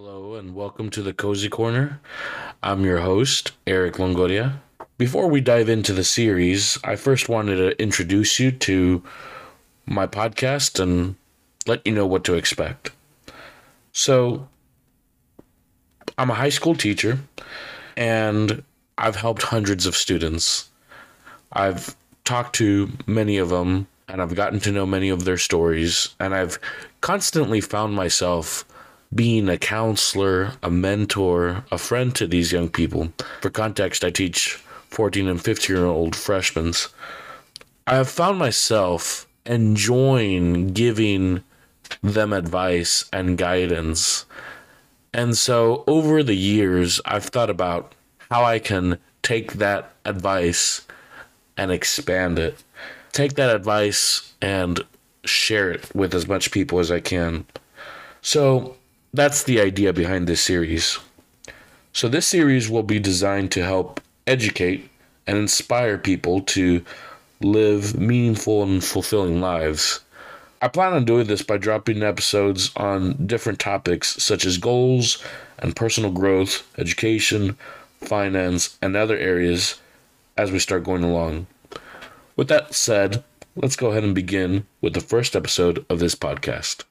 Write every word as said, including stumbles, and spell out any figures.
Hello and welcome to the Cozy Corner. I'm your host, Eric Longoria. Before we dive into the series, I first wanted to introduce you to my podcast and let you know what to expect. So, I'm a high school teacher and I've helped hundreds of students. I've talked to many of them and I've gotten to know many of their stories, and I've constantly found myself being a counselor, a mentor, a friend to these young people. For context, I teach fourteen and fifteen-year-old freshmen. I have found myself enjoying giving them advice and guidance. And so over the years, I've thought about how I can take that advice and expand it. Take that advice and share it with as much people as I can. So that's the idea behind this series. So this series will be designed to help educate and inspire people to live meaningful and fulfilling lives. I plan on doing this by dropping episodes on different topics such as goals and personal growth, education, finance, and other areas as we start going along. With that said, let's go ahead and begin with the first episode of this podcast.